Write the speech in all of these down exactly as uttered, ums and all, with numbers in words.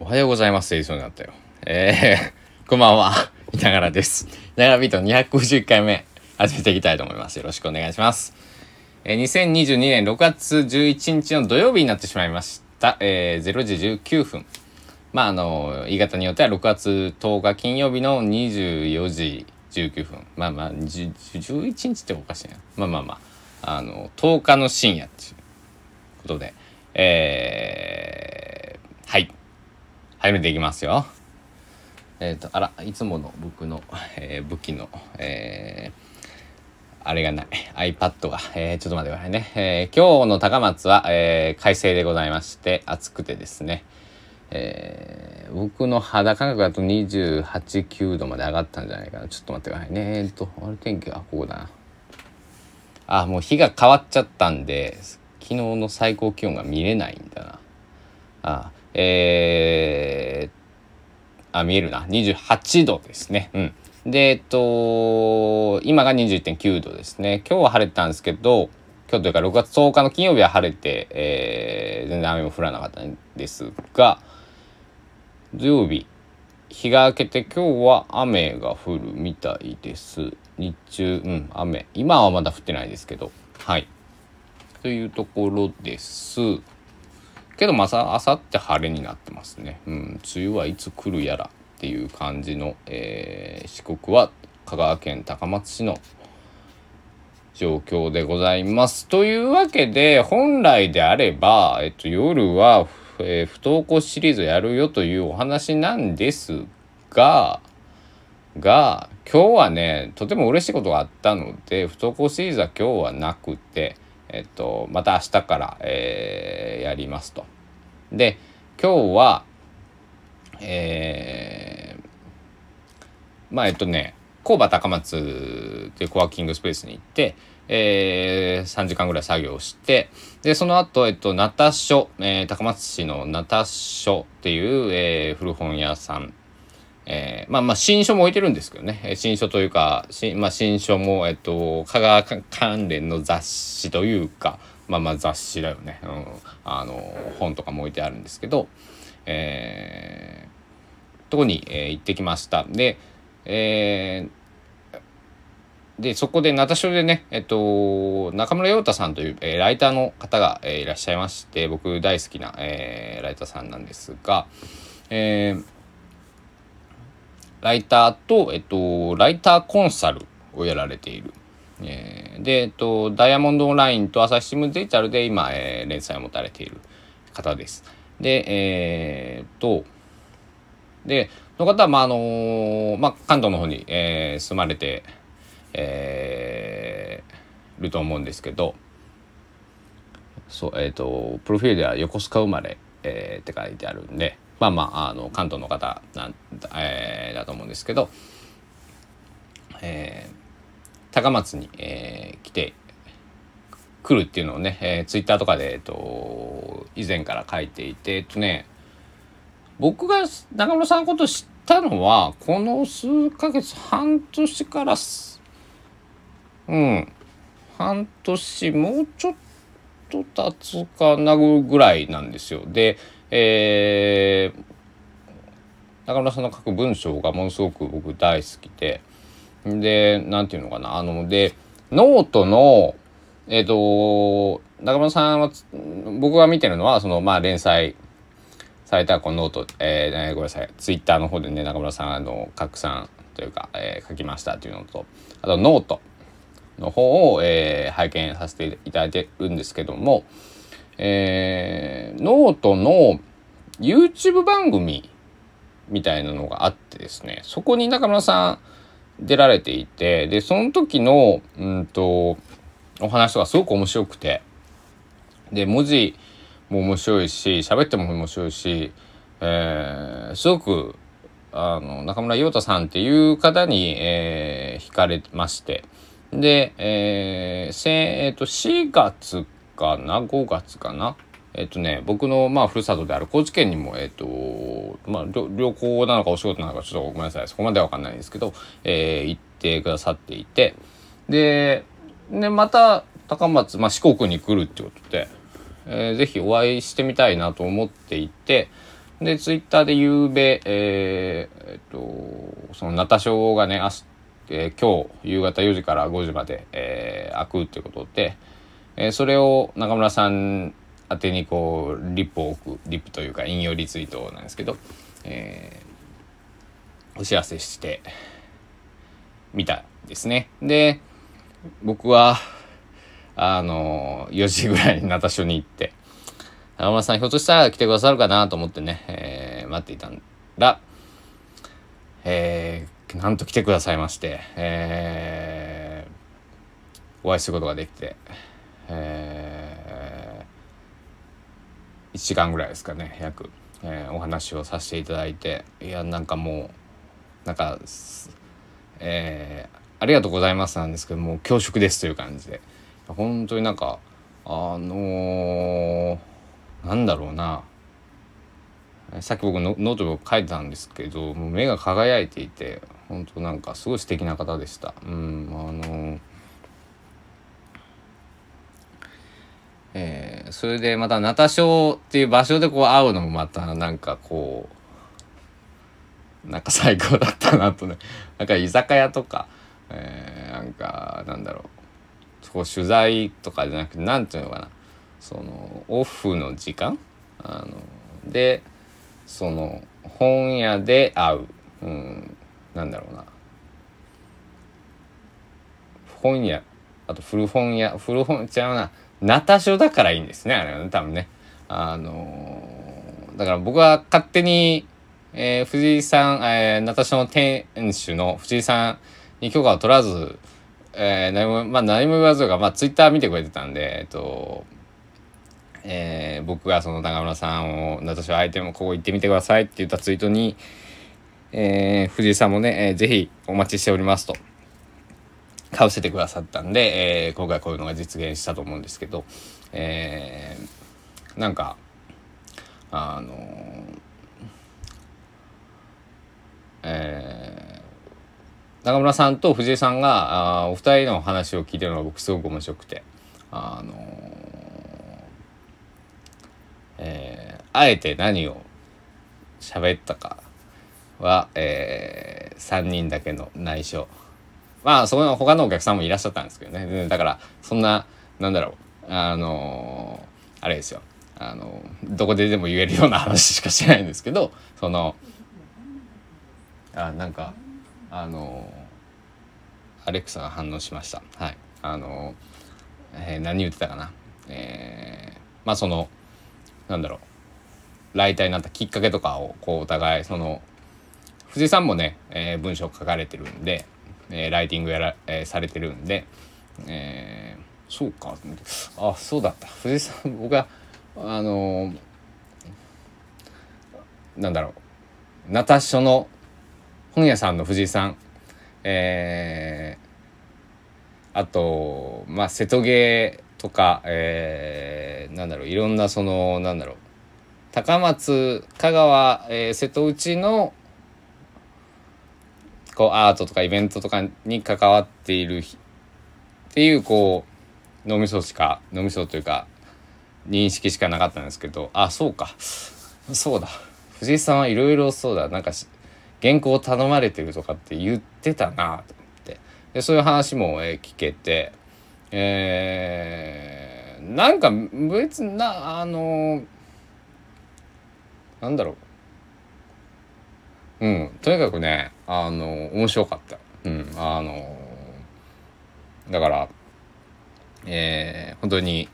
おはようございますって言いそうになったよ。えー、こんばんは、いながらです。いながらビートにひゃくごじゅっかいめ始めていきたいと思います。よろしくお願いします。えー、にせんにじゅうにねんろくがつじゅういちにちの土曜日になってしまいました。えー、れいじじゅうきゅうふん。まああの言い方によってはろくがつとおか金曜日のにじゅうよじじゅうきゅうふん。まあまあじゅういちにちっておかしいな。まあまあまああのとおかの深夜っていうことで、えー、はい。始めていきますよ。えっと、あら、いつもの僕の、えー、武器の、えー、あれがない、iPad が、えー、ちょっと待ってくださいね。えー、今日の高松は、えー、快晴でございまして、暑くてですね、えー、僕の肌感覚だとにじゅうはち、きゅうどまで上がったんじゃないかな。ちょっと待ってくださいね。えー、っと、あれ天気はここだな。あ、もう日が変わっちゃったんで、昨日の最高気温が見れないんだな。ああえー、あ見えるな、にじゅうはちどですね。うん、で、えっと、今が にじゅういってんきゅうどですね。今日は晴れてたんですけど、今日というかろくがつとおかの金曜日は晴れて、えー、全然雨も降らなかったんですが、土曜日日が明けて今日は雨が降るみたいです。日中、うん、雨。今はまだ降ってないですけど、はい。というところです。けどまあさって晴れになってますね。うん、梅雨はいつ来るやらっていう感じの、えー、四国は香川県高松市の状況でございます。というわけで本来であれば、えっと、夜は、えー、不登校シリーズやるよというお話なんですが、が今日はねとても嬉しいことがあったので不登校シリーズは今日はなくて、えっと、また明日から、えー、やりますと。で今日は、えー、まあえっとね工場高松というコワーキングスペースに行って、えー、さんじかんぐらい作業してでその後、えっとナタ書、えー、高松市のナタ書っていう、えー、古本屋さん、えー、まあまあ新書も置いてるんですけどね。新書というか、まあ、新書も、えっと、香川関連の雑誌というか、まあまあ雑誌だよね。うん、あの本とかも置いてあるんですけど、えー、とこに、えー、行ってきました。で、えー、でそこでナタ書でね、えっと、中村陽太さんという、えー、ライターの方が、えー、いらっしゃいまして、僕大好きな、えー、ライターさんなんですが、えーライターと、えっと、ライターコンサルをやられている。えー、で、えっと、ダイヤモンドオンラインと朝日新聞デジタルで今、えー、連載を持たれている方です。で、えー、っと、で、の方は、まあ、あのー、まあ、関東の方に、えー、住まれて、えー、ると思うんですけど、そう、えー、っと、プロフィールでは横須賀生まれ、えー、って書いてあるんで、まあまあ、あの関東の方なん、えー、だと思うんですけど、えー、高松に、えー、来て来るっていうのをね、えー、ツイッターとかで、えー、と以前から書いていて、えっとね、僕が中村さんのことを知ったのはこの数ヶ月半年からうん半年もうちょっと経つかなぐらいなんですよ。でえー、中村さんの書く文章がものすごく僕大好きで、で、なんていうのかな、あの、で、ノートの、えっと、中村さんは、僕が見てるのは、その、まあ、連載されたこのノート、えー、ごめんなさい、ツイッターの方でね、中村さん、あの、拡散というか、えー、書きましたというのと、あと、ノートの方を、えー、拝見させていただいてるんですけども、えー、ノートの YouTube 番組みたいなのがあってですね、そこに中村さん出られていて、でその時の、うんと、お話とかすごく面白くて、で文字も面白いし喋っても面白いし、えー、すごくあの中村陽太さんっていう方に、えー、惹かれまして、で、えーせえー、としがつかなごがつかな、えっとね僕のまあふるさとである高知県にもえっとまあ旅行なのかお仕事なのかちょっとごめんなさいそこまでは分かんないんですけど、えー、行ってくださっていて、で、ね、また高松、まあ、四国に来るってことで、えー、ぜひお会いしてみたいなと思っていて、でツイッターでゆうべ、えーえー、っとそのナタショーがね明日、えー、今日夕方よじからごじまで、えー、開くってことで、えー、それを中村さん宛てにこうリップを置くリップというか引用リツイートなんですけど、えー、お知らせしてみたですね。で僕はあのよじぐらいにナタショーに行って中村さんひょっとしたら来てくださるかなと思ってね、えー、待っていたら、えー、なんと来てくださいまして、えー、お会いすることができて、えー、いちじかんぐらいですかね約、えー、お話をさせていただいて、いやなんかもうなんか、えー、ありがとうございますなんですけどもう恐縮ですという感じで本当になんかあのーなんだろうな、さっき僕のノートを書いてたんですけどもう目が輝いていて本当なんかすごい素敵な方でした。うんあのえー、それでまたナタショーっていう場所でこう会うのもまたなんかこうなんか最高だったなとねなんか居酒屋とか、えー、なんかなんだろうこう取材とかじゃなくてなんていうのかなそのオフの時間あのでその本屋で会う、うん、なんだろうな本屋あと古本屋古本違うなナタショだからいいんですねあれはね多分ねあのだから僕は勝手に、えー、藤井さん、えー、ナタショの店主の藤井さんに許可を取らず、えー 何もまあ、何も言わずとか、まあ、ツイッター見てくれてたんでえっとえー、僕がその中村さんを私は相手もここ行ってみてくださいって言ったツイートに、えー、藤井さんもね、えー、ぜひお待ちしておりますとかぶせてくださったんで、えー、今回こういうのが実現したと思うんですけど、えー、なんかあのーえー、中村さんと藤井さんがあお二人の話を聞いてるのが僕すごく面白くてあのーえー、あえて何を喋ったかは、えー、さんにんだけの内緒まあその他のお客さんもいらっしゃったんですけどねだからそんななんだろうあのー、あれですよあのー、どこででも言えるような話しかしてないんですけどそのあなんかあのー、アレクサが反応しましたはいあのーえー、何言ってたかな、えー、まあそのなんだろうライターになったきっかけとかをこうお互いその藤井さんもね、えー、文章書かれてるんで、えー、ライティングやら、えー、されてるんで、えー、そうかあそうだった藤井さん僕はあのー、なんだろうナタショの本屋さんの藤井さん、えー、あとまあ瀬戸芸とか、えー、なんだろういろんなそのなんだろう高松香川、えー、瀬戸内のこうアートとかイベントとかに関わっているっていうこう脳みそしか脳みそというか認識しかなかったんですけどあそうかそうだ藤井さんはいろいろそうだなんか原稿を頼まれてるとかって言ってたなと思ってでそういう話も、えー、聞けて。えー、なんか別なあのなんだろううんとにかくねあの面白かったうんあのだから、えー、本当に、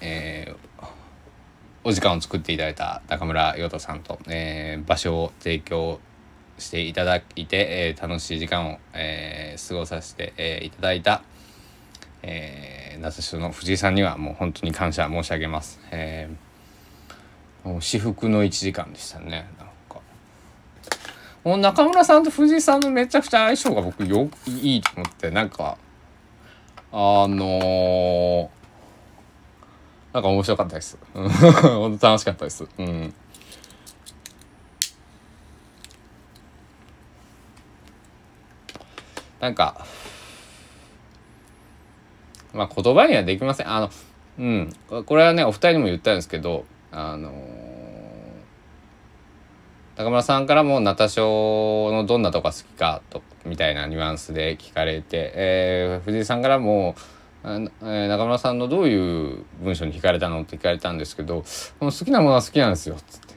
えー、お時間を作っていただいた中村陽太さんと、えー、場所を提供していただいて、えー、楽しい時間を、えー、過ごさせて、えー、いただいたえー、ナタショの藤井さんにはもう本当に感謝申し上げます、えー、もう至福のいちじかんでしたね。なんかもう中村さんと藤井さんのめちゃくちゃ相性が僕よくいいと思ってなんかあのー、なんか面白かったです本当楽しかったです、うん、なんかまあ、言葉にはできませんあの、うん、これはねお二人にも言ったんですけど、あのー、中村さんからもナタショーのどんなとこが好きかとみたいなニュアンスで聞かれて、えー、藤井さんからも中村さんのどういう文章に惹かれたのって聞かれたんですけど、好きなものは好きなんですよっつって、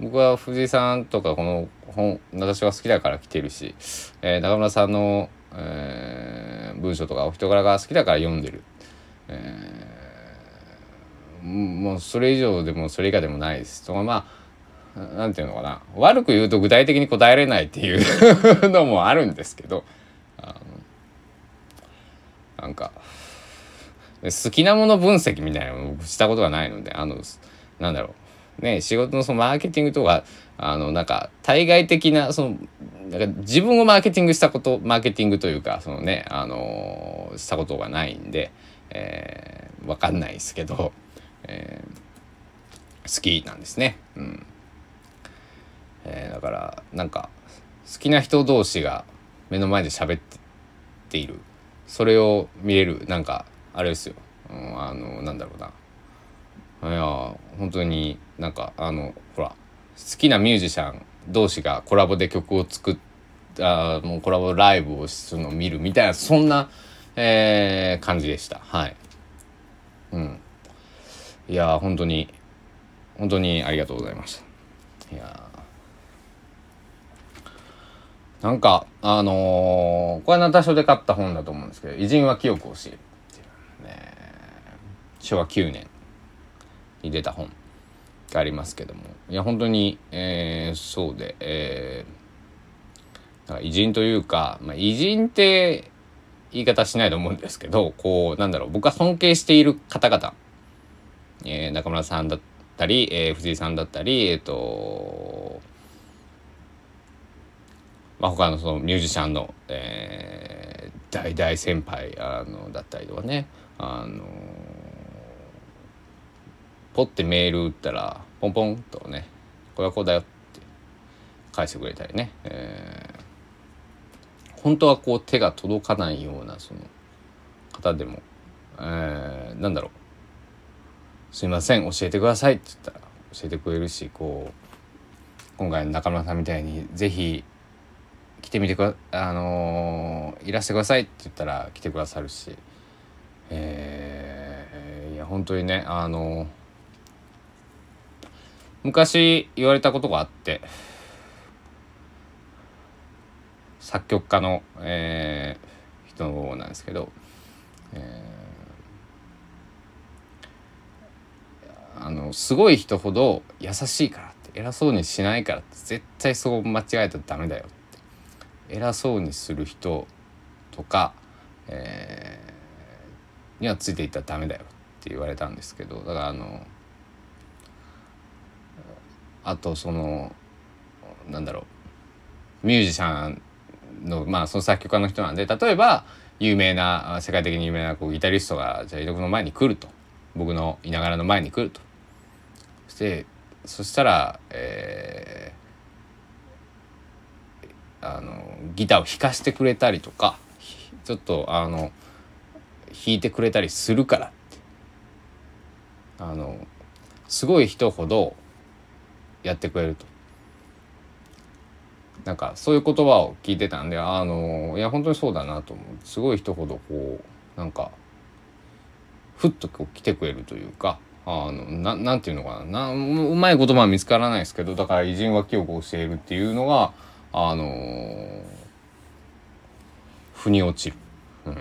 僕は藤井さんとかこの本私が好きだから来てるし、えー、中村さんの、えー、文章とかお人柄が好きだから読んでる、えー、もうそれ以上でもそれ以下でもないです。まあなんていうのかな、悪く言うと具体的に答えれないっていうのもあるんですけど、あのなんか好きなもの分析みたいなのをしたことがないので、あのなんだろうね、仕事のそのマーケティングとか、あのなんか対外的なそのなんか自分をマーケティングしたことマーケティングというかそのね、あのー、したことがないんで、えー、分かんないですけど、えー、好きなんですね、うん、えー、だからなんか好きな人同士が目の前で喋っている、それを見れる、なんかあれですよ、うん、あのなんだろうな、いや本当になんかあのほら好きなミュージシャン同士がコラボで曲を作ったもうコラボライブをするのを見るみたいな、そんな、えー、感じでした。はい、うん、いや本当に本当にありがとうございました。いやなんかあのー、これはナタショで買った本だと思うんですけど、偉人は記憶を教えるっていうね、昭和きゅうねんに出た本がありますけども、いや本当に、えー、そうで、えー、だから偉人というか、まあ、偉人って言い方しないと思うんですけど、こうなんだろう、僕が尊敬している方々、えー、中村さんだったり、えー、藤井さんだったり、えーとまあ、他のそのミュージシャンの、えー、大大先輩あのだったりとかね、あのポッてメール打ったらポンポンとね、これはこうだよって返してくれたりね、えー、本当はこう手が届かないようなその方でも、えー、なんだろう、すいません教えてくださいって言ったら教えてくれるし、こう今回の中村さんみたいにぜひ来てみてくだ、あのー、いらしてくださいって言ったら来てくださるし、えー、いや本当にね、あのー昔言われたことがあって、作曲家の、えー、人のなんですけど、えー、あのすごい人ほど優しいからって偉そうにしないからって絶対そう間違えたらダメだよって、偉そうにする人とか、えー、にはついていったらダメだよって言われたんですけど、だからあのあとそのなんだろう、ミュージシャンのまあその作曲家の人なんで、例えば有名な世界的に有名なこうギタリストがじゃあ伊藤君の前に来ると、僕のいながらの前に来るとして、そしたら、えー、あのギターを弾かしてくれたりとか、ちょっとあの弾いてくれたりするからって、あのすごい人ほどやってくれると、なんかそういう言葉を聞いてたんで、あのいや本当にそうだなと思う。すごい人ほどこうなんかふっとこう来てくれるというか、あの な, なんていうのかな、なうまい言葉は見つからないですけど、だから偉人は記憶を教えるっていうのがあの腑に落ちる、うん、だ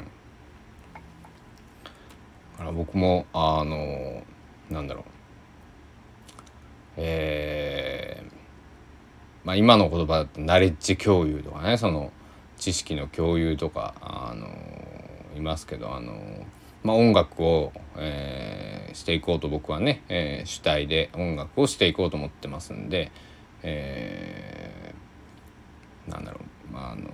から僕もあのなんだろう、えーまあ、今の言葉だとナレッジ共有とかね、その知識の共有とか、あのー、いますけど、あのーまあ、音楽を、えー、していこうと僕はね、えー、主体で音楽をしていこうと思ってますんで、えー、なんだろう、まああのー、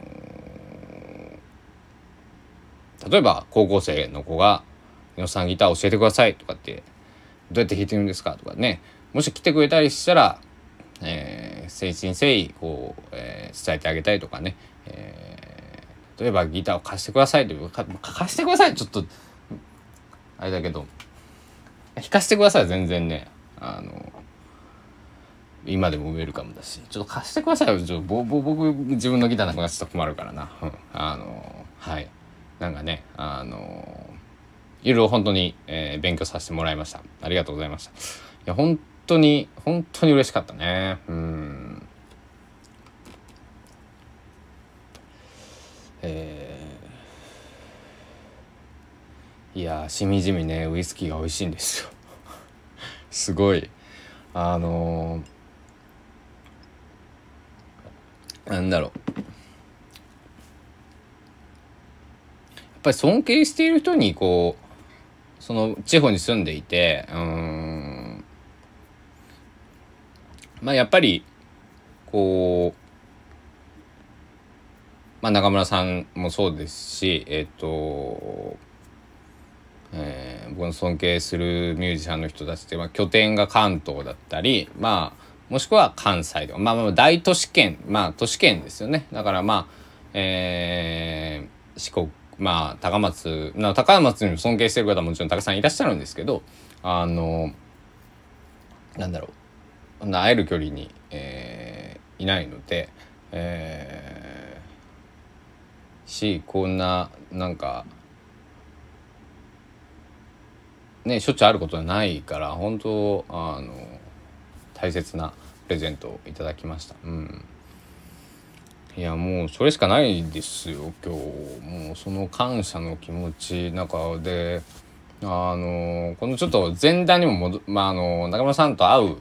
例えば高校生の子が「猪さんギター教えてください」とかって「どうやって弾いてるんですか?」とかね、もし来てくれたりしたら、えー、誠心誠意こう、えー、伝えてあげたいとかね、えー、例えばギターを貸してくださいというか、貸してくださいちょっとあれだけど、弾かせてください全然ね、あの今でもウェルカムだし、ちょっと貸してくださいよ。ちょっとぼぼ僕自分のギターなくなっちゃ困るからな、うん、あのはい、なんかね、あのいろいろ本当に、えー、勉強させてもらいました。ありがとうございました。いや本当に本当に嬉しかったね。うん、えー、いやしみじみねウイスキーが美味しいんですよすごいあのー、なんだろう、やっぱり尊敬している人にこうその地方に住んでいて、うーん、まあやっぱりこう、まあ中村さんもそうですし、えっと、えー、僕の尊敬するミュージシャンの人たちって、まあ、拠点が関東だったり、まあもしくは関西とか、まあ、まあ大都市圏、まあ都市圏ですよね。だからまあ、えー、四国、まあ高松、な高松にも尊敬してる方はもちろんたくさんいらっしゃるんですけど、あのなんだろう、会える距離に、えー、いないので、えー、しこんななんかねしょっちゅうあることはないから本当あの大切なプレゼントをいただきました。うん。いやもうそれしかないですよ今日。もうその感謝の気持ち中で、あのこのちょっと前段にも戻、まあ、あの中村さんと会う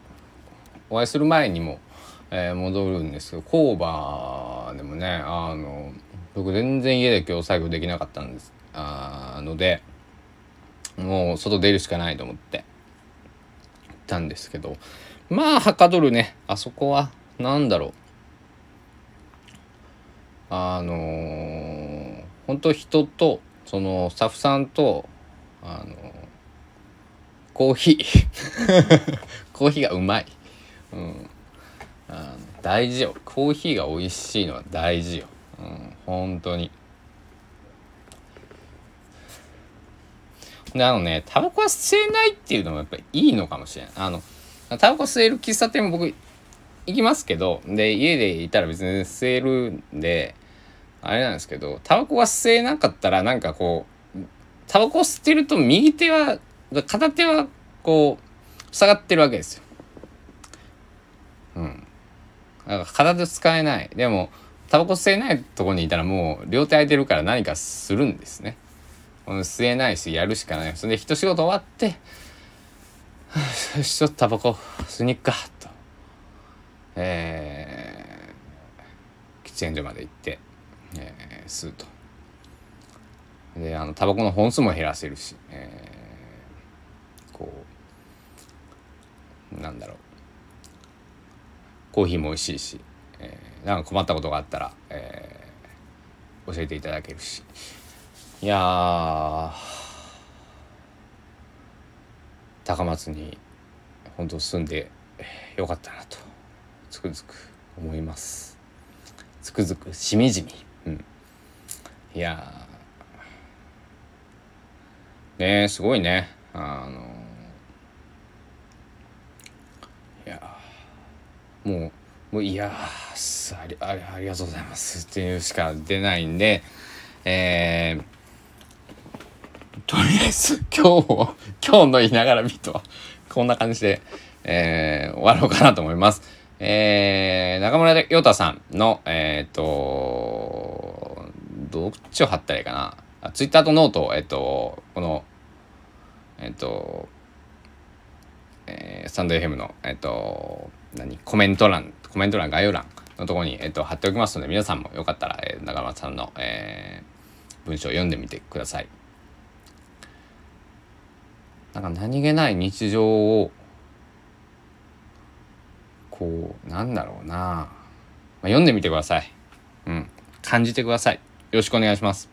お会いする前にも、えー、戻るんですけど、工場でもね、あの僕全然家で今日作業できなかったんですあのでもう外出るしかないと思って行ったんですけど、まあはかどるねあそこは。なんだろう、あのー、本当人とそのスタッフさんと、あのー、コーヒーコーヒーがうまい、うん、あの大事よ、コーヒーが美味しいのは大事よ、うん、本当に。であのねタバコは吸えないっていうのもやっぱりいいのかもしれない。あのタバコ吸える喫茶店も僕行きますけど、で家でいたら別に吸えるんであれなんですけど、タバコが吸えなかったらなんかこうタバコを吸ってると右手は片手はこう塞がってるわけですよ。うん。だから片手使えない。でもタバコ吸えないとこにいたらもう両手空いてるから何かするんですね。吸えないしやるしかない。それで一仕事終わって、ちょっとタバコ吸いに行くかと。えー、喫煙所まで行って、えー、吸うと。であのタバコの本数も減らせるし、えー、こうなんだろう、コーヒーも美味しいし、えー、なんか困ったことがあったら、えー、教えていただけるし、いや高松に本当住んでよかったなとつくづく思います。つくづくしみじみ、うん、いやねえすごいね、あのいやもうもういやあり、あり、ありがとうございますっていうしか出ないんで、えー、とりあえず今日を今日の言いながらビートはこんな感じで、えー、終わろうかなと思います。えー、中村陽太さんの、えっと、どっちを貼ったらいいかな。ツイッターとノート、えっと、この、えっと、えー、スタンド エフエム の、えっと、何、コメント欄、コメント欄、概要欄のところに、えっと、貼っておきますので、皆さんもよかったら、えー、中村さんの、えー、文章を読んでみてください。なんか何気ない日常を、こうなんだろうな、まあ、読んでみてください、うん、感じてください。よろしくお願いします。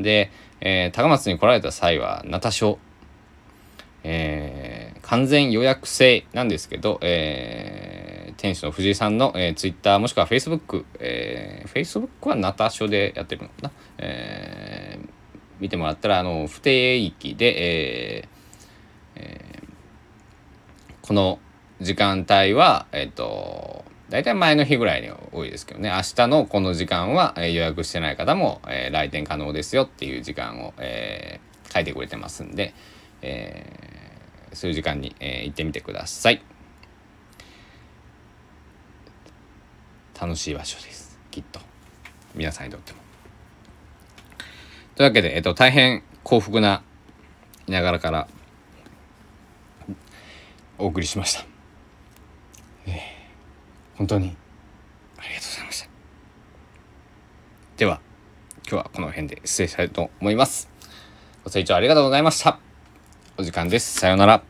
で、えー、高松に来られた際はナタショ、えー、完全予約制なんですけど、えー、店主の藤井さんの、えー、Twitter もしくは Facebook、えー、Facebook はナタショでやってるのかな、えー、見てもらったらあの不定期で、えーえー、この時間帯は、えっと、だいたい前の日ぐらいに多いですけどね、明日のこの時間は、えー、予約してない方も、えー、来店可能ですよっていう時間を、えー、書いてくれてますんで、えー、そういう時間に、えー、行ってみてください。楽しい場所です。きっと。皆さんにとっても。というわけで、えっと、大変幸福なながらからお送りしました。えー、本当にありがとうございました。では、今日はこの辺で失礼したいと思います。ご清聴ありがとうございました。お時間です。さようなら。